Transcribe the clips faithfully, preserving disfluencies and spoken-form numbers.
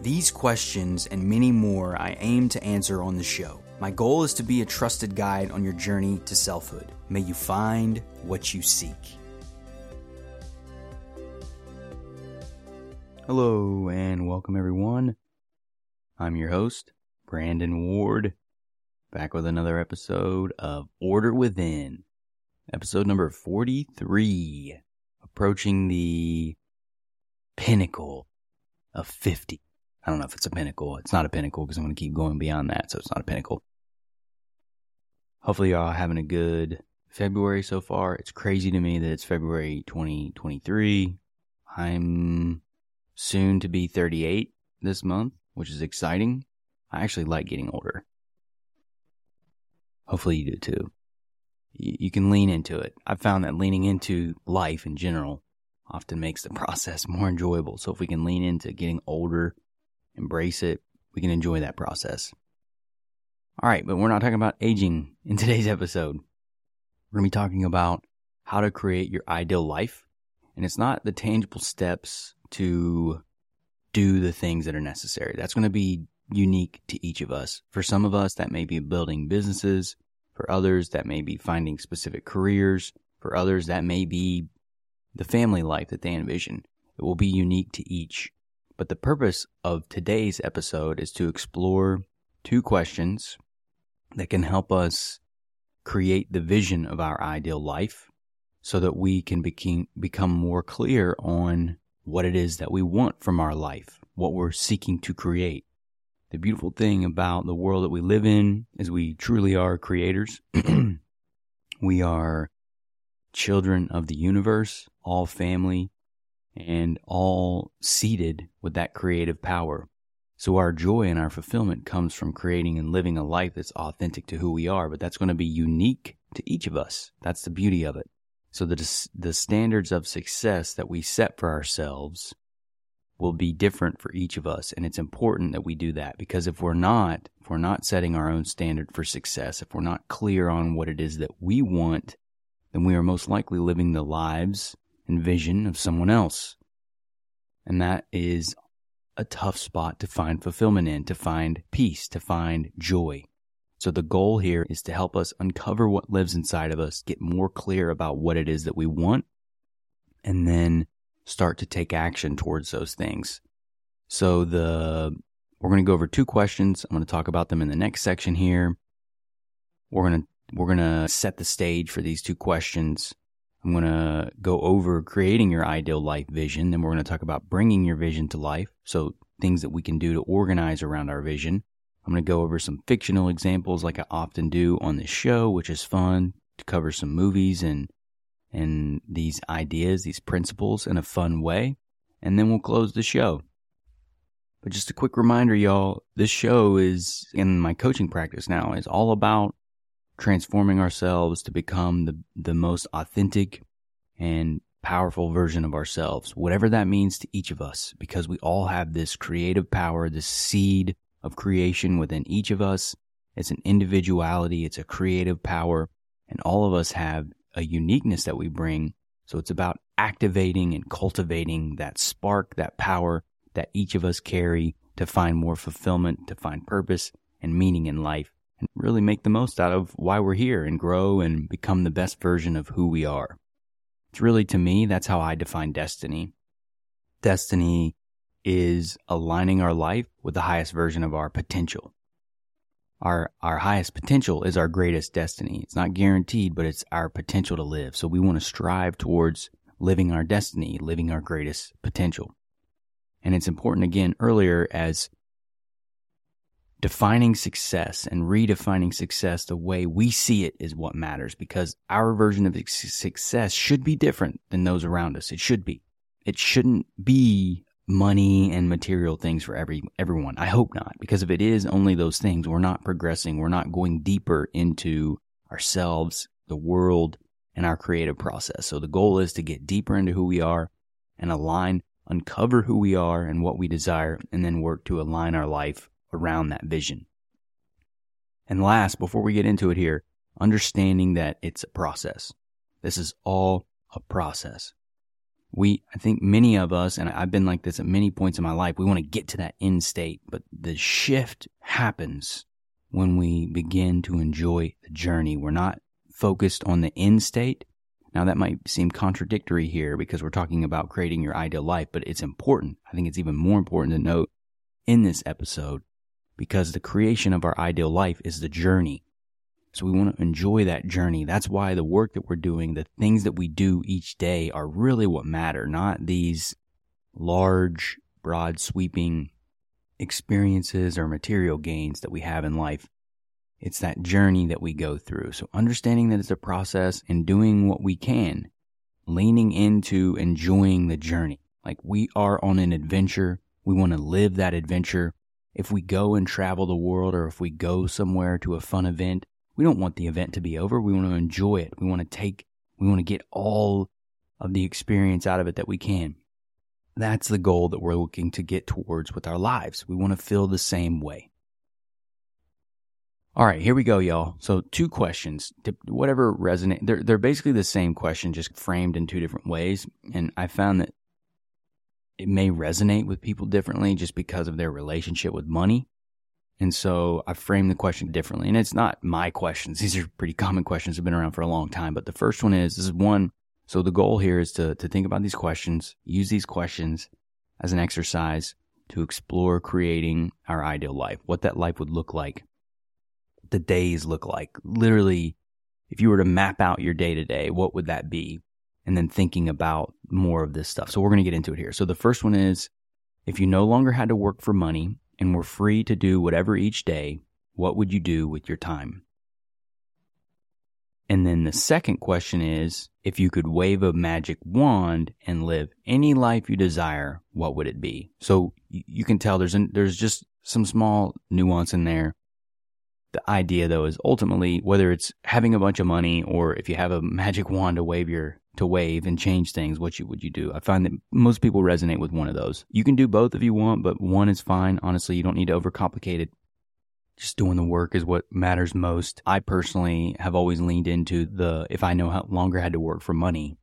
These questions and many more I aim to answer on the show. My goal is to be a trusted guide on your journey to selfhood. May you find what you seek. Hello and welcome everyone. I'm your host, Brandon Ward, back with another episode of Order Within. Episode number forty-three, approaching the pinnacle of fifty. I don't know if it's a pinnacle. It's not a pinnacle because I'm going to keep going beyond that, so it's not a pinnacle. Hopefully y'all are having a good February so far. It's crazy to me that it's February twenty twenty-three. I'm soon to be thirty-eight this month, which is exciting. I actually like getting older. Hopefully you do too. You can lean into it. I've found that leaning into life in general often makes the process more enjoyable. So if we can lean into getting older, embrace it, we can enjoy that process. All right, but we're not talking about aging in today's episode. We're going to be talking about how to create your ideal life. And it's not the tangible steps to do the things that are necessary. That's going to be unique to each of us. For some of us, that may be building businesses. For others, that may be finding specific careers. For others, that may be the family life that they envision. It will be unique to each. But the purpose of today's episode is to explore two questions that can help us create the vision of our ideal life so that we can become more clear on what it is that we want from our life, what we're seeking to create. The beautiful thing about the world that we live in is we truly are creators. We are children of the universe, all family, and all seated with that creative power. So our joy and our fulfillment comes from creating and living a life that's authentic to who we are, but that's going to be unique to each of us. That's the beauty of it. So the, the standards of success that we set for ourselves will be different for each of us, and it's important that we do that, because if we're not, if we're not setting our own standard for success, if we're not clear on what it is that we want, then we are most likely living the lives and vision of someone else. And that is a tough spot to find fulfillment in, to find peace, to find joy. So the goal here is to help us uncover what lives inside of us, get more clear about what it is that we want, and then start to take action towards those things. So the we're going to go over two questions. I'm going to talk about them in the next section here. We're going to we're going to set the stage for these two questions. I'm going to go over creating your ideal life vision, then we're going to talk about bringing your vision to life, so things that we can do to organize around our vision. I'm going to go over some fictional examples like I often do on this show, which is fun, to cover some movies and and these ideas, these principles in a fun way, and then we'll close the show. But just a quick reminder, y'all, this show is, in my coaching practice now, is all about transforming ourselves to become the, the most authentic and powerful version of ourselves, whatever that means to each of us, because we all have this creative power, this seed of creation within each of us. It's an individuality, it's a creative power, and all of us have a uniqueness that we bring. So it's about activating and cultivating that spark, that power that each of us carry to find more fulfillment, to find purpose and meaning in life, and really make the most out of why we're here and grow and become the best version of who we are. It's really, to me, that's how I define destiny. Destiny is aligning our life with the highest version of our potential. Our our highest potential is our greatest destiny. It's not guaranteed, but it's our potential to live. So we want to strive towards living our destiny, living our greatest potential. And it's important, again, earlier, as defining success and redefining success the way we see it is what matters, because our version of success should be different than those around us. It should be. It shouldn't be money and material things for every everyone. I hope not, because if it is only those things, we're not progressing. We're not going deeper into ourselves, the world, and our creative process. So the goal is to get deeper into who we are and align, uncover who we are and what we desire, and then work to align our life around that vision. And last, before we get into it here, understanding that it's a process. This is all a process. We, I think many of us, and I've been like this at many points in my life, we want to get to that end state, but the shift happens when we begin to enjoy the journey. We're not focused on the end state. Now that might seem contradictory here because we're talking about creating your ideal life, but it's important. I think it's even more important to note in this episode because the creation of our ideal life is the journey. So we want to enjoy that journey. That's why the work that we're doing, the things that we do each day are really what matter, not these large, broad, sweeping experiences or material gains that we have in life. It's that journey that we go through. So understanding that it's a process and doing what we can, leaning into enjoying the journey. Like we are on an adventure. We want to live that adventure. If we go and travel the world or if we go somewhere to a fun event, we don't want the event to be over. We want to enjoy it. We want to take, we want to get all of the experience out of it that we can. That's the goal that we're looking to get towards with our lives. We want to feel the same way. All right, here we go, y'all. So two questions, whatever resonate, they're, they're basically the same question, just framed in two different ways. And I found that it may resonate with people differently just because of their relationship with money. And so I framed the question differently. And it's not my questions. These are pretty common questions that have been around for a long time. But the first one is, this is one. So the goal here is to, to think about these questions, use these questions as an exercise to explore creating our ideal life, what that life would look like, what the days look like. Literally, if you were to map out your day-to-day, what would that be? And then thinking about more of this stuff. So we're going to get into it here. So the first one is, if you no longer had to work for money, and we're free to do whatever each day, what would you do with your time? And then the second question is, if you could wave a magic wand and live any life you desire, what would it be? So you can tell there's an, there's just some small nuance in there. The idea, though, is ultimately, whether it's having a bunch of money or if you have a magic wand to wave your to wave and change things, what you, would you do? I find that most people resonate with one of those. You can do both if you want, but one is fine. Honestly, you don't need to overcomplicate it. Just doing the work is what matters most. I personally have always leaned into the, if I no longer had to work for money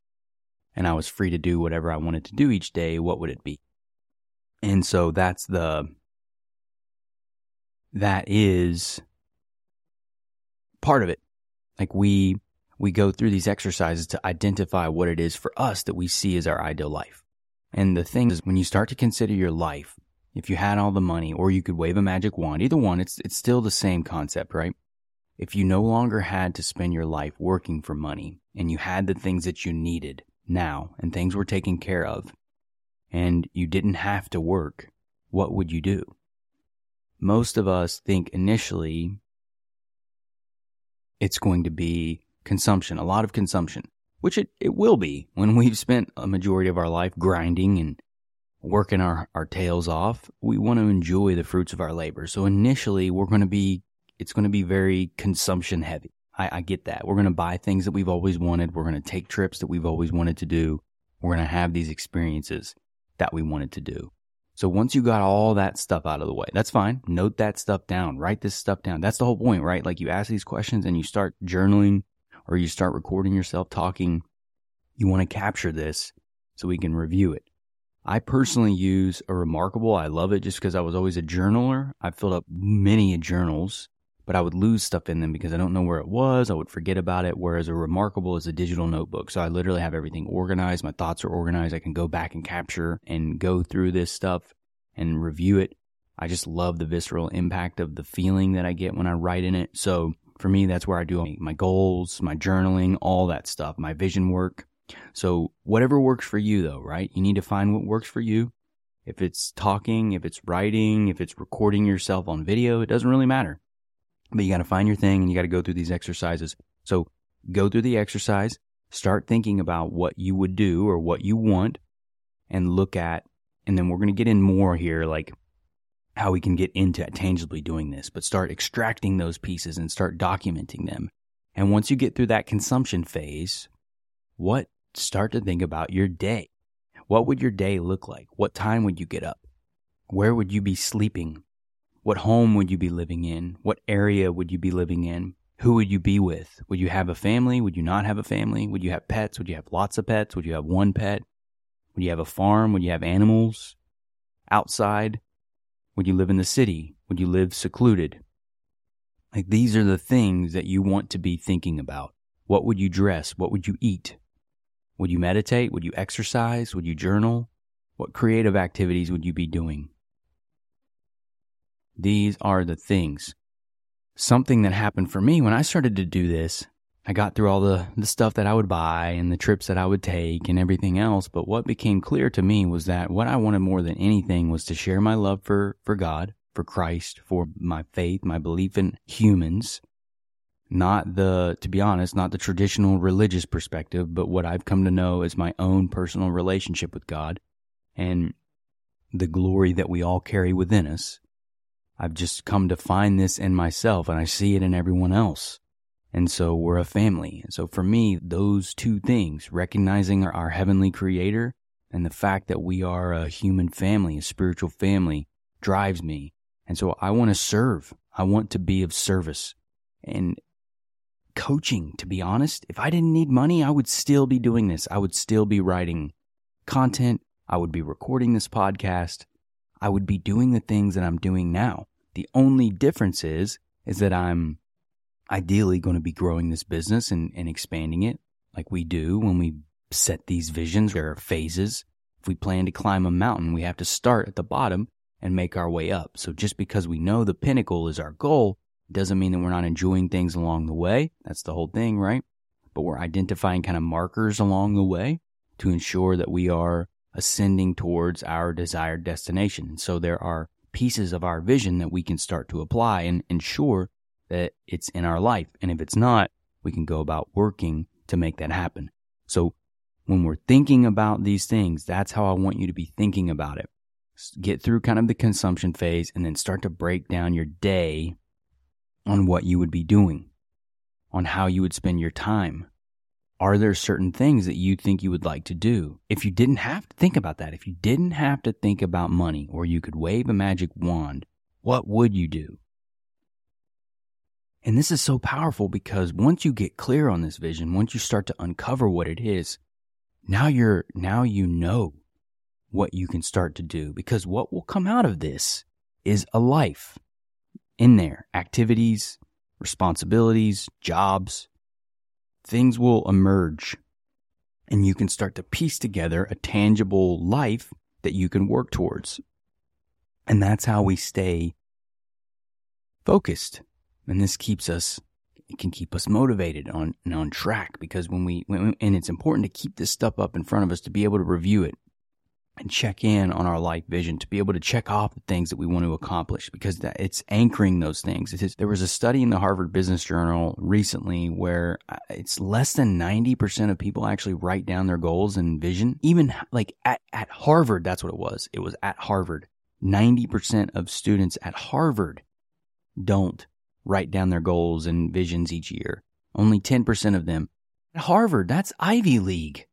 and I was free to do whatever I wanted to do each day, what would it be? And so that's the, that is part of it. Like we... We go through these exercises to identify what it is for us that we see as our ideal life. And the thing is, when you start to consider your life, if you had all the money or you could wave a magic wand, either one, it's it's still the same concept, right? If you no longer had to spend your life working for money and you had the things that you needed now and things were taken care of and you didn't have to work, what would you do? Most of us think initially it's going to be consumption, a lot of consumption, which it, it will be when we've spent a majority of our life grinding and working our, our tails off. We want to enjoy the fruits of our labor. So initially, we're going to be, it's going to be very consumption heavy. I, I get that. We're going to buy things that we've always wanted. We're going to take trips that we've always wanted to do. We're going to have these experiences that we wanted to do. So once you got all that stuff out of the way, that's fine. Note that stuff down. Write this stuff down. That's the whole point, right? Like you ask these questions and you start journaling, or you start recording yourself talking. You want to capture this so we can review it. I personally use a Remarkable. I love it just because I was always a journaler. I filled up many journals, but I would lose stuff in them because I don't know where it was. I would forget about it, whereas a Remarkable is a digital notebook. So I literally have everything organized. My thoughts are organized. I can go back and capture and go through this stuff and review it. I just love the visceral impact of the feeling that I get when I write in it. So for me, that's where I do my goals, my journaling, all that stuff, my vision work. So whatever works for you though, right? You need to find what works for you. If it's talking, if it's writing, if it's recording yourself on video, it doesn't really matter. But you got to find your thing and you got to go through these exercises. So go through the exercise, start thinking about what you would do or what you want, and look at And then we're going to get in more here, like how we can get into tangibly doing this, but start extracting those pieces and start documenting them. And once you get through that consumption phase, what start to think about your day. What would your day look like? What time would you get up? Where would you be sleeping? What home would you be living in? What area would you be living in? Who would you be with? Would you have a family? Would you not have a family? Would you have pets? Would you have lots of pets? Would you have one pet? Would you have a farm? Would you have animals? Outside? Would you live in the city? Would you live secluded? Like, these are the things that you want to be thinking about. What would you dress? What would you eat? Would you meditate? Would you exercise? Would you journal? What creative activities would you be doing? These are the things. Something that happened for me when I started to do this, I got through all the, the stuff that I would buy and the trips that I would take and everything else, but what became clear to me was that what I wanted more than anything was to share my love for, for God, for Christ, for my faith, my belief in humans. Not the, to be honest, not the traditional religious perspective, but what I've come to know as my own personal relationship with God and the glory that we all carry within us. I've just come to find this in myself, and I see it in everyone else. And so we're a family. And so for me, those two things, recognizing our, our heavenly creator and the fact that we are a human family, a spiritual family, drives me. And so I want to serve. I want to be of service. And coaching, to be honest, if I didn't need money, I would still be doing this. I would still be writing content. I would be recording this podcast. I would be doing the things that I'm doing now. The only difference is, is that I'm ideally going to be growing this business and, and expanding it like we do when we set these visions. There are phases. If we plan to climb a mountain, we have to start at the bottom and make our way up. So just because we know the pinnacle is our goal, doesn't mean that we're not enjoying things along the way. That's the whole thing, right? But we're identifying kind of markers along the way to ensure that we are ascending towards our desired destination. And so there are pieces of our vision that we can start to apply and ensure that it's in our life. And if it's not, we can go about working to make that happen. So when we're thinking about these things, that's how I want you to be thinking about it. Get through kind of the consumption phase and then start to break down your day on what you would be doing, on how you would spend your time. Are there certain things that you think you would like to do? If you didn't have to think about that, if you didn't have to think about money, or you could wave a magic wand, what would you do? And this is so powerful because once you get clear on this vision, once you start to uncover what it is, now you're now you know what you can start to do, because what will come out of this is a life in there. Activities, responsibilities, jobs, things will emerge, and you can start to piece together a tangible life that you can work towards. And that's how we stay focused. And this keeps us, it can keep us motivated on, and on track, because when we, when we, and it's important to keep this stuff up in front of us to be able to review it and check in on our life vision, to be able to check off the things that we want to accomplish, because that, it's anchoring those things. It is, there was a study in the Harvard Business Journal recently where it's less than ninety percent of people actually write down their goals and vision. Even like at, at Harvard, that's what it was. It was at Harvard. ninety percent of students at Harvard don't write down their goals and visions each year. Only ten percent of them. At Harvard, that's Ivy League.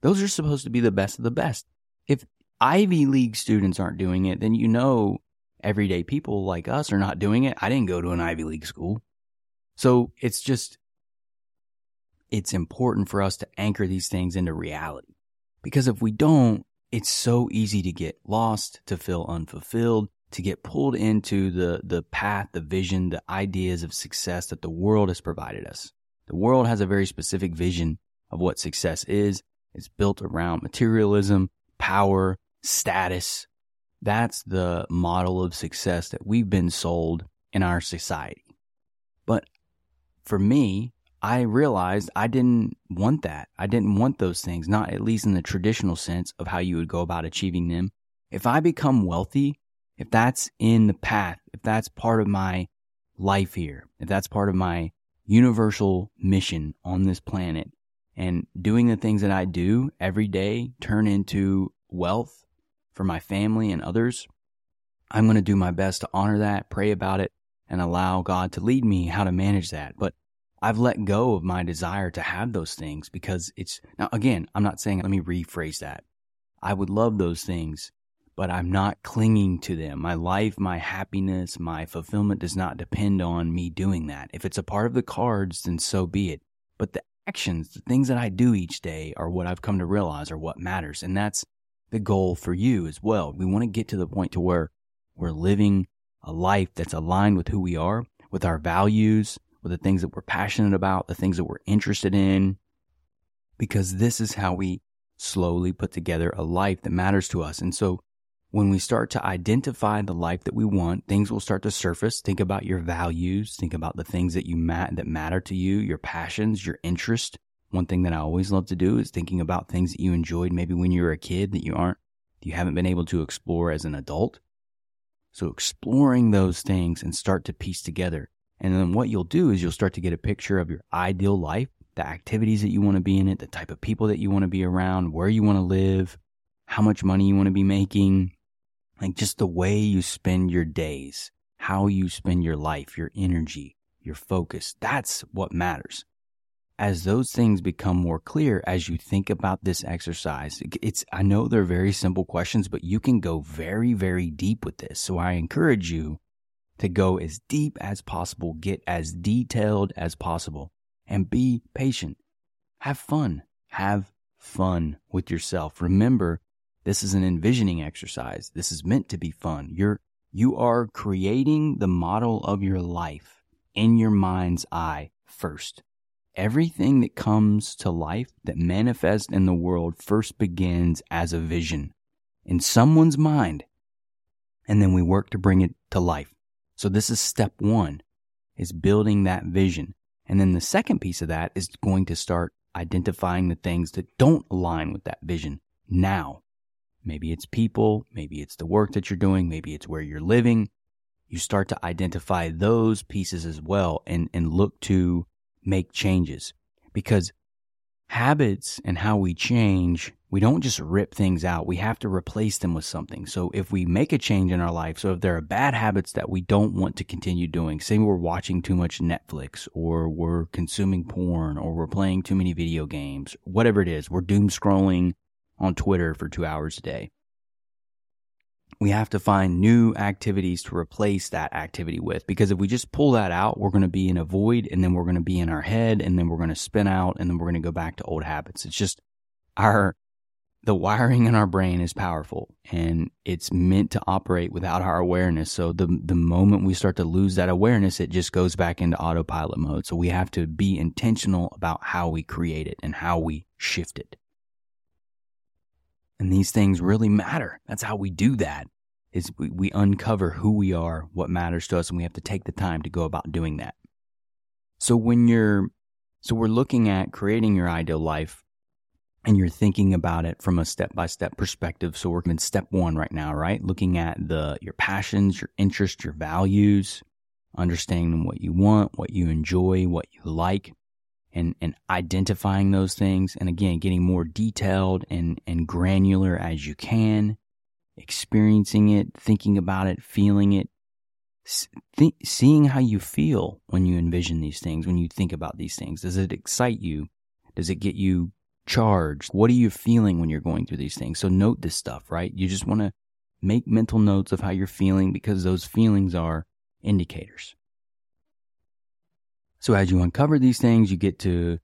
Those are supposed to be the best of the best. If Ivy League students aren't doing it, then you know everyday people like us are not doing it. I didn't go to an Ivy League school. So it's just, it's important for us to anchor these things into reality. Because if we don't, it's so easy to get lost, to feel unfulfilled, to get pulled into the, the path, the vision, the ideas of success that the world has provided us. The world has a very specific vision of what success is. It's built around materialism, power, status. That's the model of success that we've been sold in our society. But for me, I realized I didn't want that. I didn't want those things, not at least in the traditional sense of how you would go about achieving them. If I become wealthy, if that's in the path, if that's part of my life here, if that's part of my universal mission on this planet, and doing the things that I do every day turn into wealth, for my family and others, I'm going to do my best to honor that, pray about it, and allow God to lead me how to manage that. But I've let go of my desire to have those things because it's, now again, I'm not saying, let me rephrase that. I would love those things, but I'm not clinging to them. My life, my happiness, my fulfillment does not depend on me doing that. If it's a part of the cards, then so be it. But the actions, the things that I do each day are what I've come to realize are what matters. And that's the goal for you as well. We want to get to the point to where we're living a life that's aligned with who we are, with our values, with the things that we're passionate about, the things that we're interested in, because this is how we slowly put together a life that matters to us. And so when we start to identify the life that we want, things will start to surface. Think about your values. Think about the things that you ma- that matter to you, your passions, your interest. One thing that I always love to do is thinking about things that you enjoyed maybe when you were a kid that you aren't, you haven't been able to explore as an adult. So exploring those things and start to piece together. And then what you'll do is you'll start to get a picture of your ideal life, the activities that you want to be in it, the type of people that you want to be around, where you want to live, how much money you want to be making, like just the way you spend your days, how you spend your life, your energy, your focus. That's what matters. As those things become more clear as you think about this exercise, it's, I know they're very simple questions, but you can go very, very deep with this. So I encourage you to go as deep as possible, get as detailed as possible, and be patient. Have fun. Have fun with yourself. Remember, this is an envisioning exercise. This is meant to be fun. You're, you are creating the model of your life in your mind's eye first. Everything that comes to life, that manifests in the world, first begins as a vision in someone's mind, and then we work to bring it to life. So this is step one, is building that vision. And then the second piece of that is going to start identifying the things that don't align with that vision now. Maybe it's people, maybe it's the work that you're doing, maybe it's where you're living. You start to identify those pieces as well and, and look to make changes, because habits and how we change, we don't just rip things out. We have to replace them with something. So if we make a change in our life, so if there are bad habits that we don't want to continue doing, say we're watching too much Netflix, or we're consuming porn, or we're playing too many video games, whatever it is, we're doom scrolling on Twitter for two hours a day. We have to find new activities to replace that activity with, because if we just pull that out, we're going to be in a void, and then we're going to be in our head, and then we're going to spin out, and then we're going to go back to old habits. It's just our, the wiring in our brain is powerful, and it's meant to operate without our awareness. So the, the moment we start to lose that awareness, it just goes back into autopilot mode. So we have to be intentional about how we create it and how we shift it. And these things really matter. That's how we do that, is we, we uncover who we are, what matters to us, and we have to take the time to go about doing that. So when you're, so we're looking at creating your ideal life, and you're thinking about it from a step-by-step perspective. So we're in step one right now, right? Looking at the your passions, your interests, your values, understanding what you want, what you enjoy, what you like. And, and identifying those things, and again, getting more detailed and, and granular as you can, experiencing it, thinking about it, feeling it, th- seeing how you feel when you envision these things, when you think about these things. Does it excite you? Does it get you charged? What are you feeling when you're going through these things? So note this stuff, right? You just want to make mental notes of how you're feeling, because those feelings are indicators. So as you uncover these things, you get to,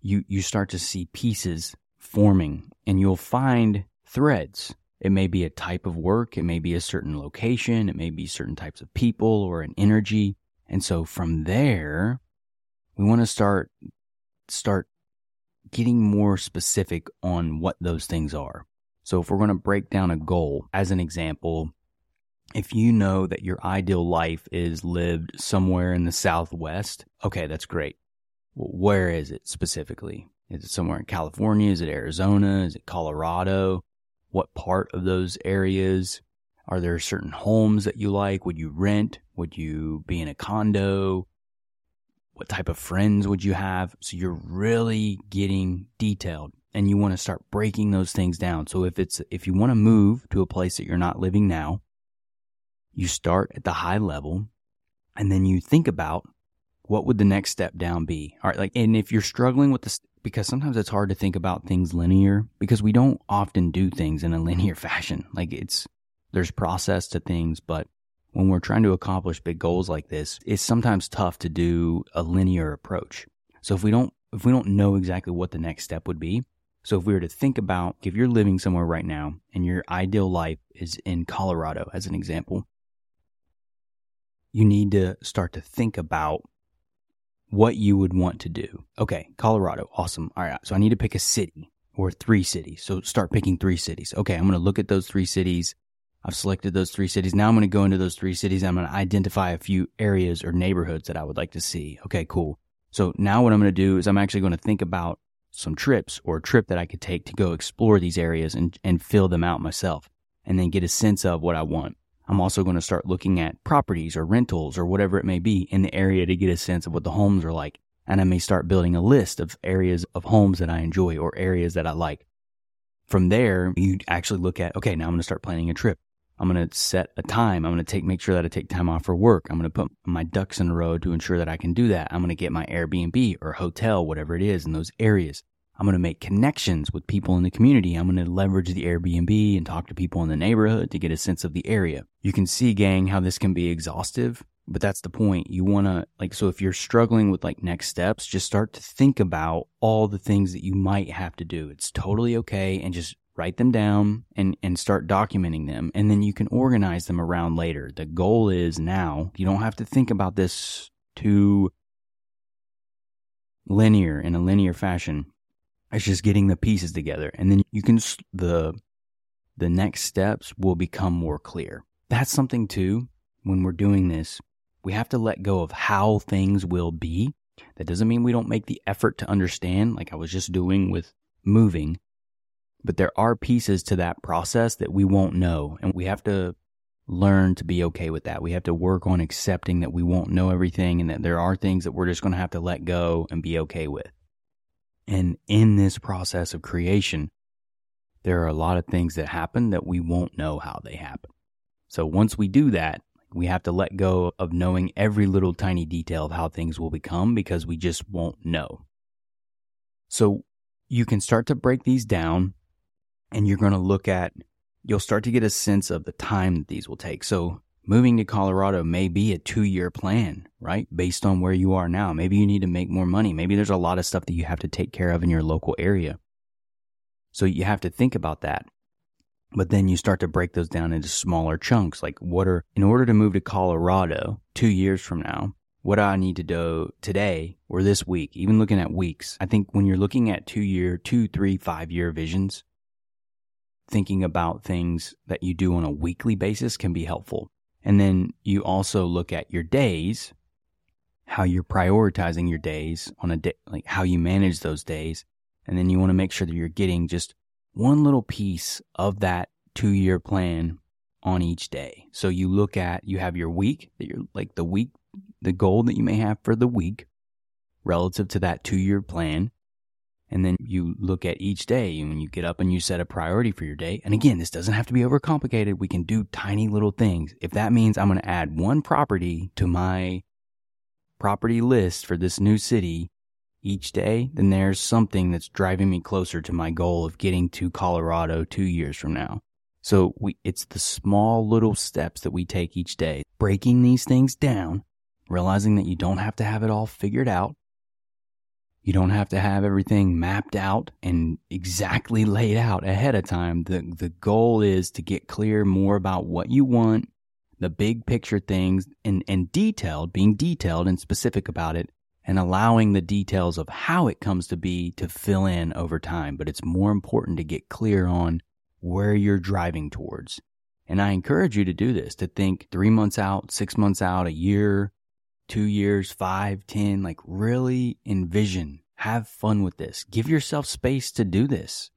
you, you start to see pieces forming, and you'll find threads. It may be a type of work, it may be a certain location, it may be certain types of people or an energy. And so from there, we want to start, start getting more specific on what those things are. So if we're going to break down a goal, as an example, if you know that your ideal life is lived somewhere in the Southwest, okay, that's great. Where is it specifically? Is it somewhere in California? Is it Arizona? Is it Colorado? What part of those areas? Are there certain homes that you like? Would you rent? Would you be in a condo? What type of friends would you have? So you're really getting detailed. and you want to start breaking those things down. So if it's if you want to move to a place that you're not living now, you start at the high level, and then you think about what would the next step down be. All right, like, and if you're struggling with this, because sometimes it's hard to think about things linear, because we don't often do things in a linear fashion. Like, it's there's process to things, but when we're trying to accomplish big goals like this, it's sometimes tough to do a linear approach. So if we don't if we don't know exactly what the next step would be, so if we were to think about, if you're living somewhere right now and your ideal life is in Colorado, as an example, you need to start to think about what you would want to do. Okay, Colorado, awesome. All right, so I need to pick a city or three cities. So start picking three cities. Okay, I'm going to look at those three cities. I've selected those three cities. Now I'm going to go into those three cities. And I'm going to identify a few areas or neighborhoods that I would like to see. Okay, cool. So now what I'm going to do is I'm actually going to think about some trips or a trip that I could take to go explore these areas and, and fill them out myself, and then get a sense of what I want. I'm also going to start looking at properties or rentals or whatever it may be in the area to get a sense of what the homes are like. And I may start building a list of areas of homes that I enjoy or areas that I like. From there, you actually look at, okay, now I'm going to start planning a trip. I'm going to set a time. I'm going to take make sure that I take time off for work. I'm going to put my ducks in a row to ensure that I can do that. I'm going to get my Airbnb or hotel, whatever it is, in those areas. I'm going to make connections with people in the community. I'm going to leverage the Airbnb and talk to people in the neighborhood to get a sense of the area. You can see, gang, how this can be exhaustive, but that's the point. You want to, like, so if you're struggling with, like, next steps, just start to think about all the things that you might have to do. It's totally okay, and just write them down and, and start documenting them, and then you can organize them around later. The goal is now. You don't have to think about this too linear, in a linear fashion. It's just getting the pieces together, and then you can the the next steps will become more clear. That's something too. When we're doing this, we have to let go of how things will be. That doesn't mean we don't make the effort to understand, like I was just doing with moving, but there are pieces to that process that we won't know, and we have to learn to be okay with that. We have to work on accepting that we won't know everything, and that there are things that we're just going to have to let go and be okay with. And in this process of creation, there are a lot of things that happen that we won't know how they happen. So once we do that, we have to let go of knowing every little tiny detail of how things will become, because we just won't know. So you can start to break these down, and you're going to look at, you'll start to get a sense of the time that these will take. So moving to Colorado may be a two-year plan, right? Based on where you are now. Maybe you need to make more money. Maybe there's a lot of stuff that you have to take care of in your local area. So you have to think about that. But then you start to break those down into smaller chunks. Like, what are, in order to move to Colorado two years from now, what do I need to do today or this week? Even looking at weeks. I think when you're looking at two-year, two, three, five-year visions, thinking about things that you do on a weekly basis can be helpful. And then you also look at your days, how you're prioritizing your days on a day, like how you manage those days. And then you want to make sure that you're getting just one little piece of that two-year plan on each day. So you look at, you have your week, that you're like the week, the goal that you may have for the week relative to that two-year plan. And then you look at each day, and when you get up and you set a priority for your day. And again, this doesn't have to be overcomplicated. We can do tiny little things. If that means I'm going to add one property to my property list for this new city each day, then there's something that's driving me closer to my goal of getting to Colorado two years from now. So we, it's the small little steps that we take each day, breaking these things down, realizing that you don't have to have it all figured out. You don't have to have everything mapped out and exactly laid out ahead of time. The the goal is to get clear more about what you want, the big picture things, and, and detailed, being detailed and specific about it, and allowing the details of how it comes to be to fill in over time. But it's more important to get clear on where you're driving towards. And I encourage you to do this, to think three months out, six months out, a year, two years, five, ten, like really envision, have fun with this. Give yourself space to do this.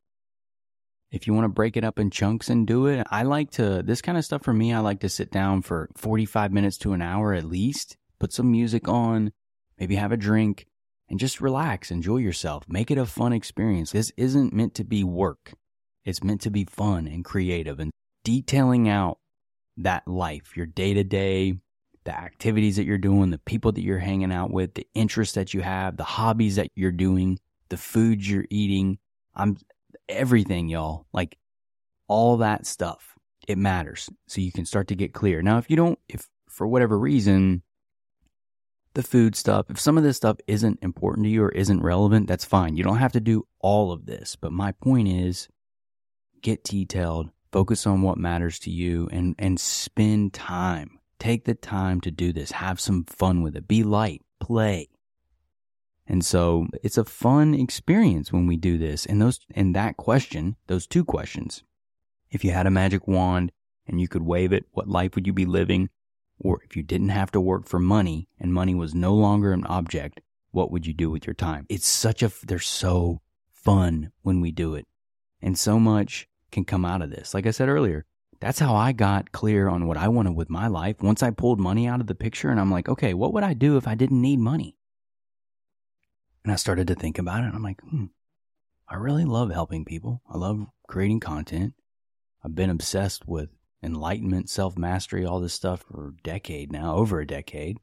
If you want to break it up in chunks and do it, I like to, this kind of stuff for me, I like to sit down for forty-five minutes to an hour at least, put some music on, maybe have a drink, and just relax, enjoy yourself, make it a fun experience. This isn't meant to be work. It's meant to be fun and creative, and detailing out that life, your day-to-day, the activities that you're doing, the people that you're hanging out with, the interests that you have, the hobbies that you're doing, the foods you're eating, I'm everything, y'all. Like all that stuff, it matters. So you can start to get clear. Now, if you don't, if for whatever reason, the food stuff, if some of this stuff isn't important to you or isn't relevant, that's fine. You don't have to do all of this. But my point is, get detailed, focus on what matters to you, and, and spend time. Take the time to do this. Have some fun with it. Be light. Play. And so it's a fun experience when we do this. And those, and that question, those two questions, if you had a magic wand and you could wave it, what life would you be living? Or if you didn't have to work for money and money was no longer an object, what would you do with your time? It's such a, they're so fun when we do it. And so much can come out of this. Like I said earlier, that's how I got clear on what I wanted with my life. Once I pulled money out of the picture and I'm like, okay, what would I do if I didn't need money? And I started to think about it. And I'm like, hmm, I really love helping people. I love creating content. I've been obsessed with enlightenment, self-mastery, all this stuff for a decade now, over a decade.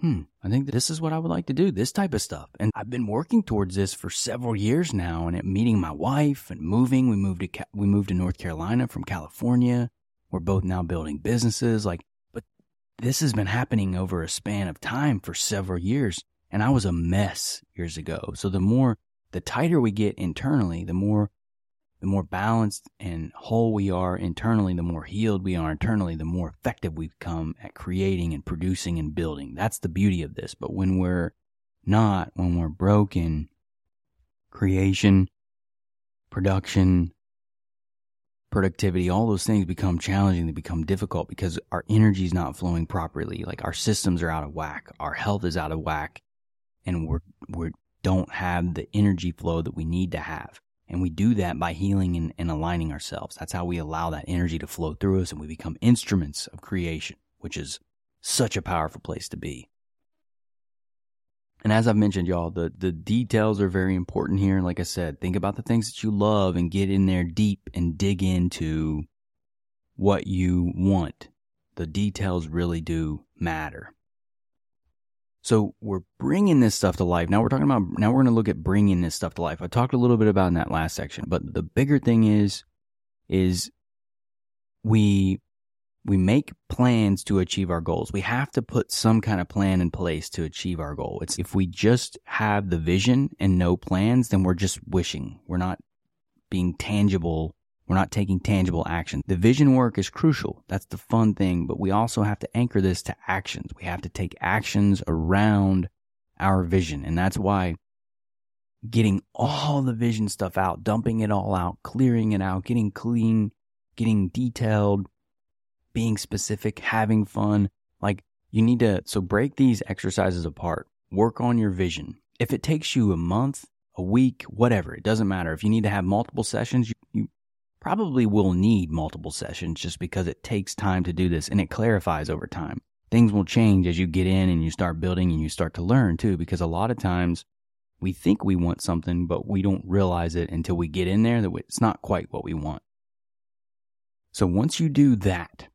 Hmm, I think that this is what I would like to do, this type of stuff. And I've been working towards this for several years now, and meeting my wife and moving. We moved to we moved to North Carolina from California. We're both now building businesses. Like, but this has been happening over a span of time for several years, and I was a mess years ago. So the more, the tighter we get internally, the more The more balanced and whole we are internally, the more healed we are internally, the more effective we become at creating and producing and building. That's the beauty of this. But when we're not, when we're broken, creation, production, productivity, all those things become challenging. They become difficult because our energy is not flowing properly. Like our systems are out of whack. Our health is out of whack. And we we don't have the energy flow that we need to have. And we do that by healing and, and aligning ourselves. That's how we allow that energy to flow through us, and we become instruments of creation, which is such a powerful place to be. And as I've mentioned, y'all, the, the details are very important here. And like I said, think about the things that you love and get in there deep and dig into what you want. The details really do matter. So we're bringing this stuff to life. Now we're talking about, now we're going to look at bringing this stuff to life. I talked a little bit about in that last section, but the bigger thing is, is we, we make plans to achieve our goals. We have to put some kind of plan in place to achieve our goal. It's if we just have the vision and no plans, then we're just wishing. We're not being tangible. We're not taking tangible action. The vision work is crucial. That's the fun thing, but we also have to anchor this to actions. We have to take actions around our vision, and that's why getting all the vision stuff out, dumping it all out, clearing it out, getting clean, getting detailed, being specific, having fun. Like you need to, so break these exercises apart. Work on your vision. If it takes you a month, a week, whatever, it doesn't matter. If you need to have multiple sessions, you, you probably will need multiple sessions just because it takes time to do this and it clarifies over time. Things will change as you get in and you start building and you start to learn too, because a lot of times we think we want something, but we don't realize it until we get in there that it's not quite what we want. So once you do that,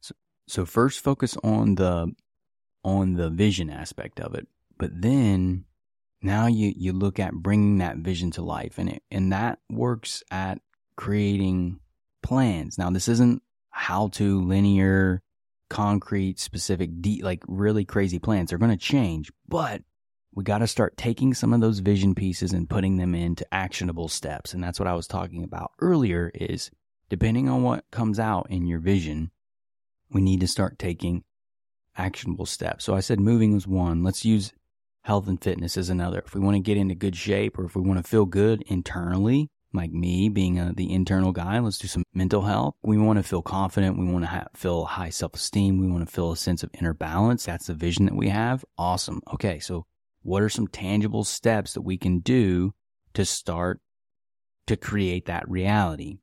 so, so first focus on the, on the vision aspect of it, but then now you, you look at bringing that vision to life, and it, and that works at creating plans. Now, this isn't how to linear, concrete, specific, de- like really crazy plans. They're going to change, but we got to start taking some of those vision pieces and putting them into actionable steps. And that's what I was talking about earlier is depending on what comes out in your vision, we need to start taking actionable steps. So I said moving was one. Let's use health and fitness as another. If we want to get into good shape or if we want to feel good internally, like me being a, the internal guy, let's do some mental health. We want to feel confident. We want to ha- feel high self-esteem. We want to feel a sense of inner balance. That's the vision that we have. Awesome. Okay, so what are some tangible steps that we can do to start to create that reality?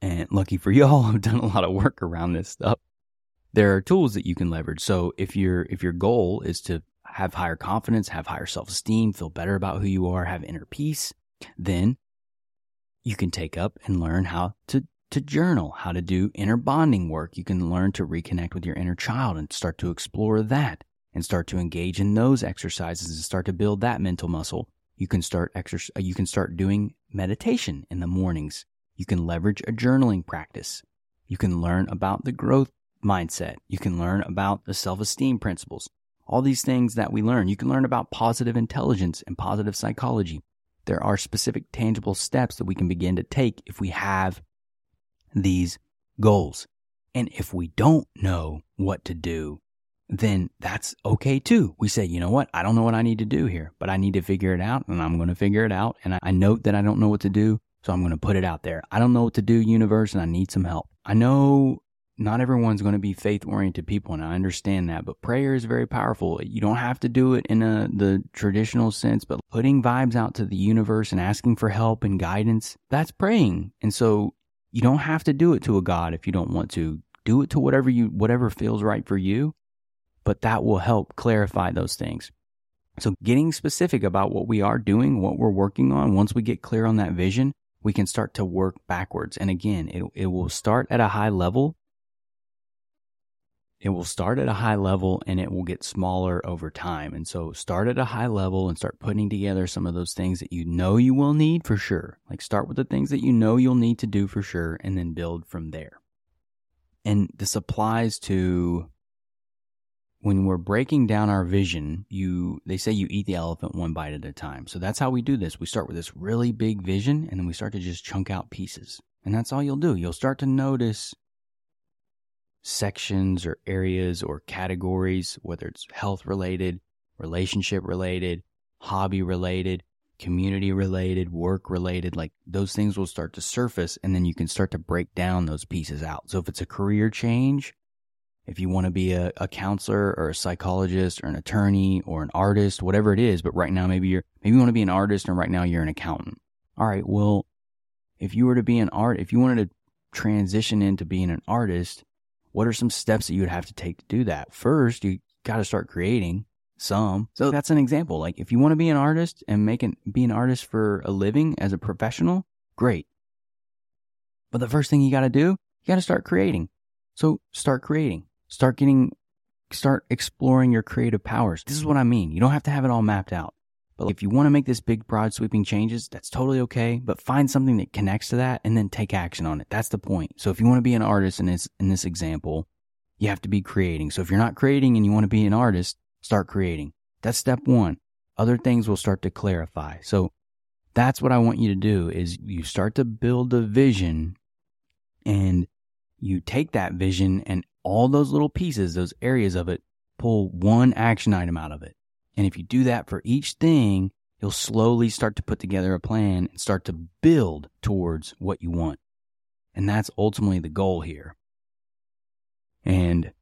And lucky for y'all, I've done a lot of work around this stuff. There are tools that you can leverage. So if your if your goal is to have higher confidence, have higher self-esteem, feel better about who you are, have inner peace, then you can take up and learn how to, to journal, how to do inner bonding work. You can learn to reconnect with your inner child and start to explore that and start to engage in those exercises and start to build that mental muscle. You can start exerc- you can start doing meditation in the mornings. You can leverage a journaling practice. You can learn about the growth mindset. You can learn about the self-esteem principles. All these things that we learn. You can learn about positive intelligence and positive psychology. There are specific tangible steps that we can begin to take if we have these goals. And if we don't know what to do, then that's okay too. We say, you know what? I don't know what I need to do here, but I need to figure it out, and I'm going to figure it out. And I note that I don't know what to do, so I'm going to put it out there. I don't know what to do, universe, and I need some help. I know not everyone's going to be faith-oriented people, and I understand that, but prayer is very powerful. You don't have to do it in a, the traditional sense, but putting vibes out to the universe and asking for help and guidance, that's praying. And so you don't have to do it to a God if you don't want to. Do it to whatever you, whatever feels right for you, but that will help clarify those things. So getting specific about what we are doing, what we're working on, once we get clear on that vision, we can start to work backwards. And again, it it will start at a high level. It will start at a high level and it will get smaller over time. And so start at a high level and start putting together some of those things that you know you will need for sure. Like start with the things that you know you'll need to do for sure and then build from there. And this applies to when we're breaking down our vision, you they say you eat the elephant one bite at a time. So that's how we do this. We start with this really big vision and then we start to just chunk out pieces. And that's all you'll do. You'll start to notice sections or areas or categories, whether it's health related, relationship related, hobby related, community related, work related, like those things will start to surface and then you can start to break down those pieces out. So if it's a career change, if you want to be a, a counselor or a psychologist or an attorney or an artist, whatever it is, but right now maybe you're maybe you want to be an artist and right now you're an accountant. All right, well, if you were to be an art, if you wanted to transition into being an artist, what are some steps that you would have to take to do that? First, you got to start creating some. So that's an example. Like if you want to be an artist and make an, be an artist for a living as a professional, great. But the first thing you got to do, you got to start creating. So start creating. Start getting, start exploring your creative powers. This is what I mean. You don't have to have it all mapped out. But if you want to make this big, broad, sweeping changes, that's totally okay. But find something that connects to that and then take action on it. That's the point. So if you want to be an artist in this, in this example, you have to be creating. So if you're not creating and you want to be an artist, start creating. That's step one. Other things will start to clarify. So that's what I want you to do is you start to build the vision and you take that vision and all those little pieces, those areas of it, pull one action item out of it. And if you do that for each thing, you'll slowly start to put together a plan and start to build towards what you want. And that's ultimately the goal here. And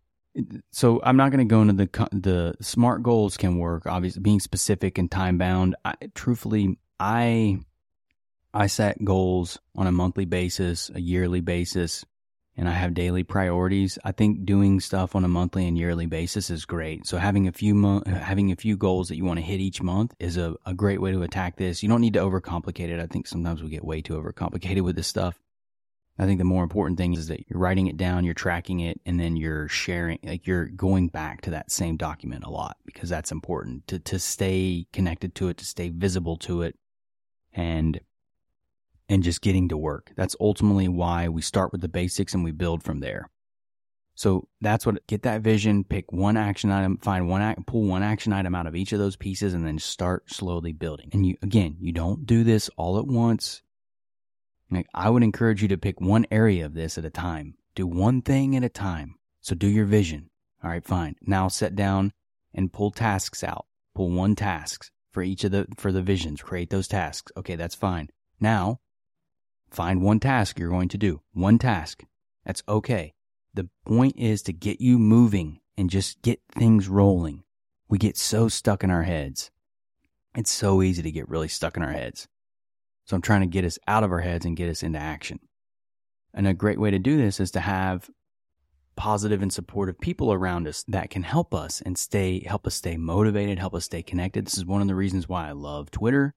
so I'm not going to go into the the SMART goals can work, obviously being specific and time bound. I, truthfully, I I set goals on a monthly basis, a yearly basis. And I have daily priorities. I think doing stuff on a monthly and yearly basis is great. So having a few mo- having a few goals that you want to hit each month is a, a great way to attack this. You don't need to overcomplicate it. I think sometimes we get way too overcomplicated with this stuff. I think the more important thing is that you're writing it down, you're tracking it, and then you're sharing, like you're going back to that same document a lot because that's important to, to stay connected to it, to stay visible to it. And and just getting to work. That's ultimately why we start with the basics and we build from there. So that's what, get that vision, pick one action item, find one, pull one action item out of each of those pieces and then start slowly building. And you, again, you don't do this all at once. Like I would encourage you to pick one area of this at a time. Do one thing at a time. So do your vision. All right, fine. Now sit down and pull tasks out. Pull one task for each of the, for the visions. Create those tasks. Okay, that's fine. Now, find one task you're going to do. One task. That's okay. The point is to get you moving and just get things rolling. We get so stuck in our heads. It's so easy to get really stuck in our heads. So I'm trying to get us out of our heads and get us into action. And a great way to do this is to have positive and supportive people around us that can help us and stay, help us stay motivated, help us stay connected. This is one of the reasons why I love Twitter.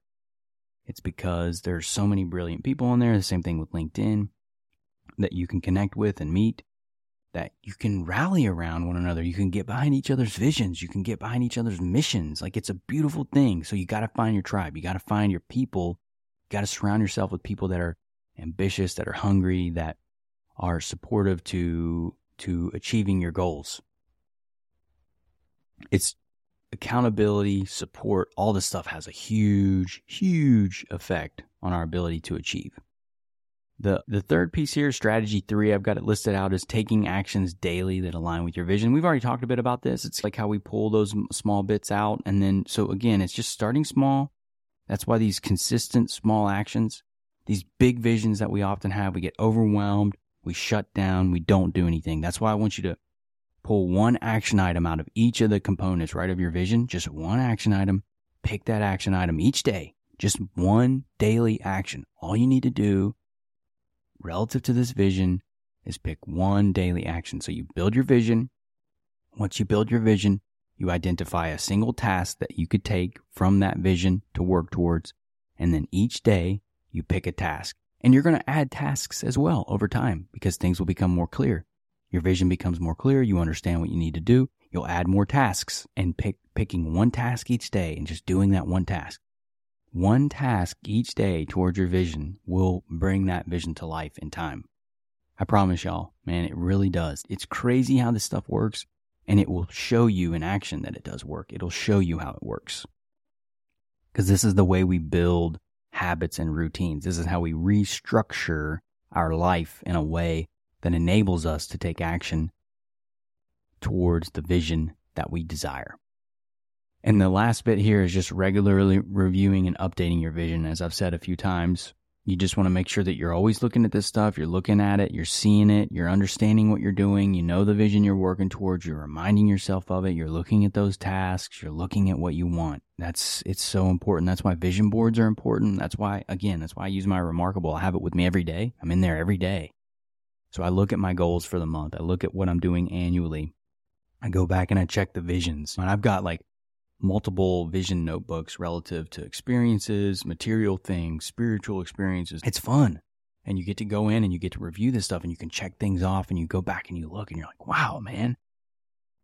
It's because there's so many brilliant people on there. The same thing with LinkedIn, that you can connect with and meet, that you can rally around one another. You can get behind each other's visions. You can get behind each other's missions. Like, it's a beautiful thing. So you got to find your tribe. You got to find your people. You got to surround yourself with people that are ambitious, that are hungry, that are supportive to, to achieving your goals. It's accountability, support, all this stuff has a huge, huge effect on our ability to achieve. The the third piece here, strategy three, I've got it listed out as taking actions daily that align with your vision. We've already talked a bit about this. It's like how we pull those small bits out. And then, so again, it's just starting small. That's why these consistent small actions, these big visions that we often have, we get overwhelmed, we shut down, we don't do anything. That's why I want you to pull one action item out of each of the components, right, of your vision. Just one action item. Pick that action item each day. Just one daily action. All you need to do relative to this vision is pick one daily action. So you build your vision. Once you build your vision, you identify a single task that you could take from that vision to work towards. And then each day you pick a task. And you're going to add tasks as well over time because things will become more clear. Your vision becomes more clear. You understand what you need to do. You'll add more tasks, and pick, picking one task each day and just doing that one task. One task each day towards your vision will bring that vision to life in time. I promise y'all, man, it really does. It's crazy how this stuff works, and it will show you in action that it does work. It'll show you how it works. Because this is the way we build habits and routines. This is how we restructure our life in a way that enables us to take action towards the vision that we desire. And the last bit here is just regularly reviewing and updating your vision. As I've said a few times, you just want to make sure that you're always looking at this stuff, you're looking at it, you're seeing it, you're understanding what you're doing, you know the vision you're working towards, you're reminding yourself of it, you're looking at those tasks, you're looking at what you want. That's, it's so important. That's why vision boards are important. That's why, again, that's why I use my Remarkable. I have it with me every day. I'm in there every day. So I look at my goals for the month. I look at what I'm doing annually. I go back and I check the visions. And I've got like multiple vision notebooks relative to experiences, material things, spiritual experiences. It's fun. And you get to go in and you get to review this stuff and you can check things off and you go back and you look and you're like, wow, man,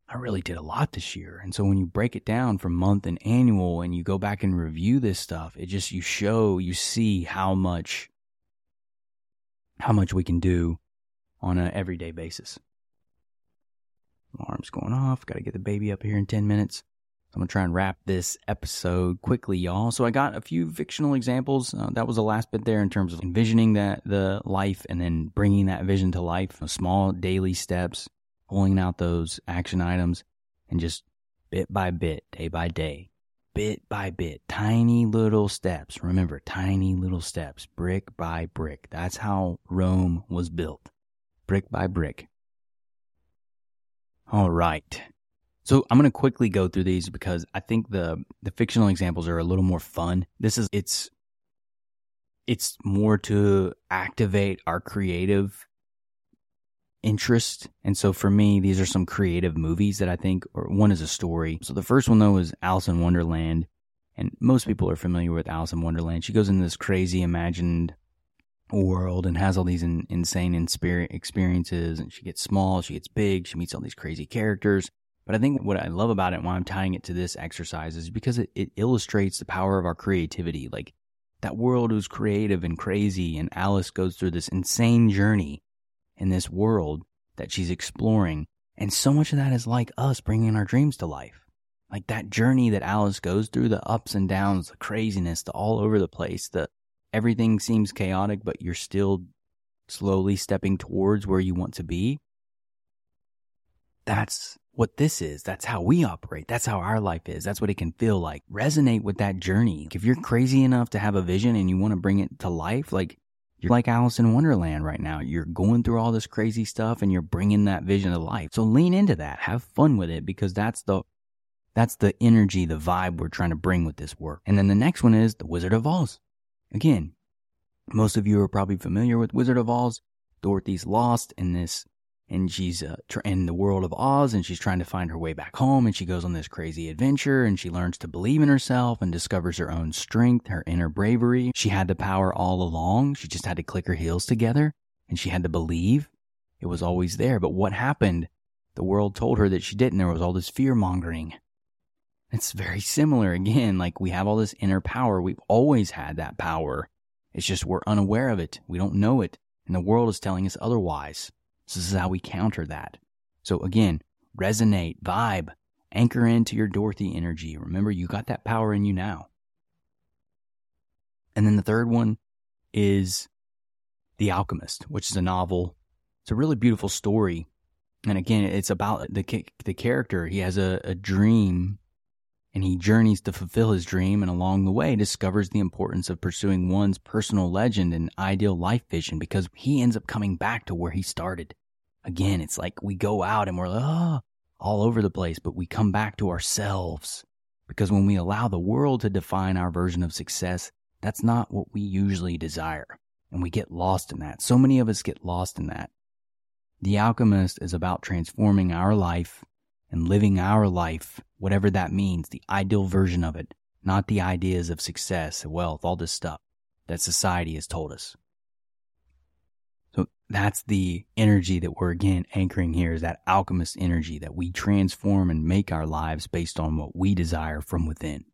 I really did a lot this year. And so when you break it down from month and annual and you go back and review this stuff, it just, you show, you see how much, how much we can do on an everyday basis. Alarm's going off. Got to get the baby up here in ten minutes. So I'm going to try and wrap this episode quickly, y'all. So I got a few fictional examples. Uh, that was the last bit there in terms of envisioning that the life and then bringing that vision to life. So small daily steps, pulling out those action items, and just bit by bit, day by day, bit by bit, tiny little steps. Remember, tiny little steps, brick by brick. That's how Rome was built. Brick by brick. All right. So I'm going to quickly go through these because I think the, the fictional examples are a little more fun. This is, it's, it's more to activate our creative interest. And so for me, these are some creative movies that I think, or one is a story. So the first one though is Alice in Wonderland. And most people are familiar with Alice in Wonderland. She goes into this crazy imagined world and has all these in, insane experiences, and she gets small, she gets big, she meets all these crazy characters. But I think what I love about it and why I'm tying it to this exercise is because it, it illustrates the power of our creativity. Like, that world was creative and crazy, and Alice goes through this insane journey in this world that she's exploring, and so much of that is like us bringing our dreams to life. Like, that journey that Alice goes through, the ups and downs, the craziness, the all over the place, the everything seems chaotic, but you're still slowly stepping towards where you want to be. That's what this is. That's how we operate. That's how our life is. That's what it can feel like. Resonate with that journey. If you're crazy enough to have a vision and you want to bring it to life, like, you're like Alice in Wonderland right now. You're going through all this crazy stuff and you're bringing that vision to life. So lean into that. Have fun with it, because that's the that's the energy, the vibe we're trying to bring with this work. And then the next one is The Wizard of Oz. Again, most of you are probably familiar with Wizard of Oz. Dorothy's lost in this and she's uh, tr- in the world of Oz, and she's trying to find her way back home, and she goes on this crazy adventure, and she learns to believe in herself and discovers her own strength, her inner bravery. She had the power all along. She just had to click her heels together, and she had to believe. It was always there. But what happened? The world told her that she didn't. There was all this fear-mongering. It's very similar again. Like, we have all this inner power. We've always had that power. It's just we're unaware of it. We don't know it. And the world is telling us otherwise. So this is how we counter that. So again, resonate, vibe, anchor into your Dorothy energy. Remember, you got that power in you now. And then the third one is The Alchemist, which is a novel. It's a really beautiful story. And again, it's about the the character. He has a, a dream, and he journeys to fulfill his dream, and along the way discovers the importance of pursuing one's personal legend and ideal life vision, because he ends up coming back to where he started. Again, it's like we go out and we're like, oh, all over the place, but we come back to ourselves, because when we allow the world to define our version of success, that's not what we usually desire, and we get lost in that. So many of us get lost in that. The Alchemist is about transforming our life and living our life, whatever that means, the ideal version of it, not the ideas of success, wealth, all this stuff that society has told us. So that's the energy that we're, again, anchoring here, is that alchemist energy, that we transform and make our lives based on what we desire from within.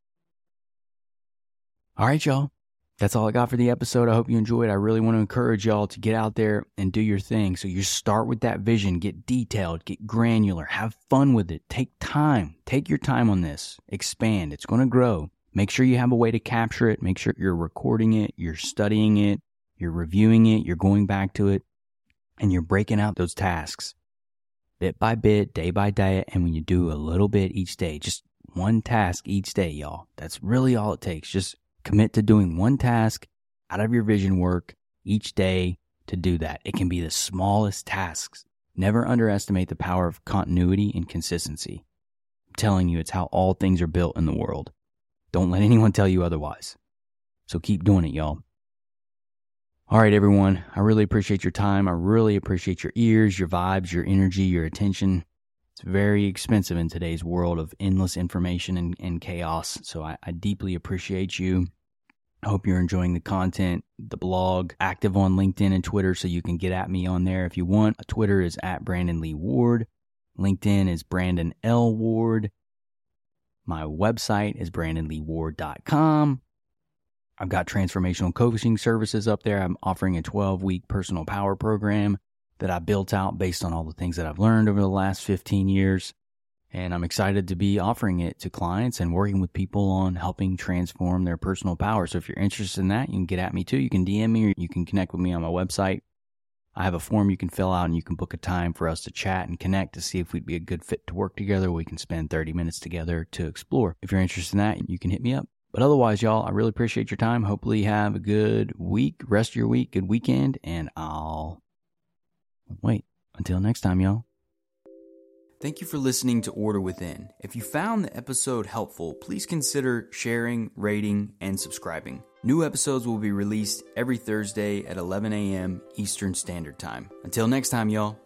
All right, y'all. That's all I got for the episode. I hope you enjoyed. I really want to encourage y'all to get out there and do your thing. So you start with that vision, get detailed, get granular, have fun with it. Take time. Take your time on this. Expand. It's going to grow. Make sure you have a way to capture it. Make sure you're recording it, you're studying it, you're reviewing it, you're going back to it, and you're breaking out those tasks bit by bit, day by day. And when you do a little bit each day, just one task each day, y'all. That's really all it takes. Just commit to doing one task out of your vision work each day to do that. It can be the smallest tasks. Never underestimate the power of continuity and consistency. I'm telling you, it's how all things are built in the world. Don't let anyone tell you otherwise. So keep doing it, y'all. All right, everyone. I really appreciate your time. I really appreciate your ears, your vibes, your energy, your attention. It's very expensive in today's world of endless information and, and chaos. So I, I deeply appreciate you. I hope you're enjoying the content, the blog, active on LinkedIn and Twitter, so you can get at me on there if you want. Twitter is at Brandon Lee Ward. LinkedIn is Brandon L. Ward. My website is brandon lee ward dot com. I've got transformational coaching services up there. I'm offering a twelve-week personal power program that I built out based on all the things that I've learned over the last fifteen years. And I'm excited to be offering it to clients and working with people on helping transform their personal power. So if you're interested in that, you can get at me too. You can D M me, or you can connect with me on my website. I have a form you can fill out, and you can book a time for us to chat and connect to see if we'd be a good fit to work together. We can spend thirty minutes together to explore. If you're interested in that, you can hit me up. But otherwise, y'all, I really appreciate your time. Hopefully you have a good week, rest of your week, good weekend, and I'll wait until next time, y'all. Thank you for listening to Order Within. If you found the episode helpful, please consider sharing, rating, and subscribing. New episodes will be released every Thursday at eleven a.m. Eastern Standard Time. Until next time, y'all.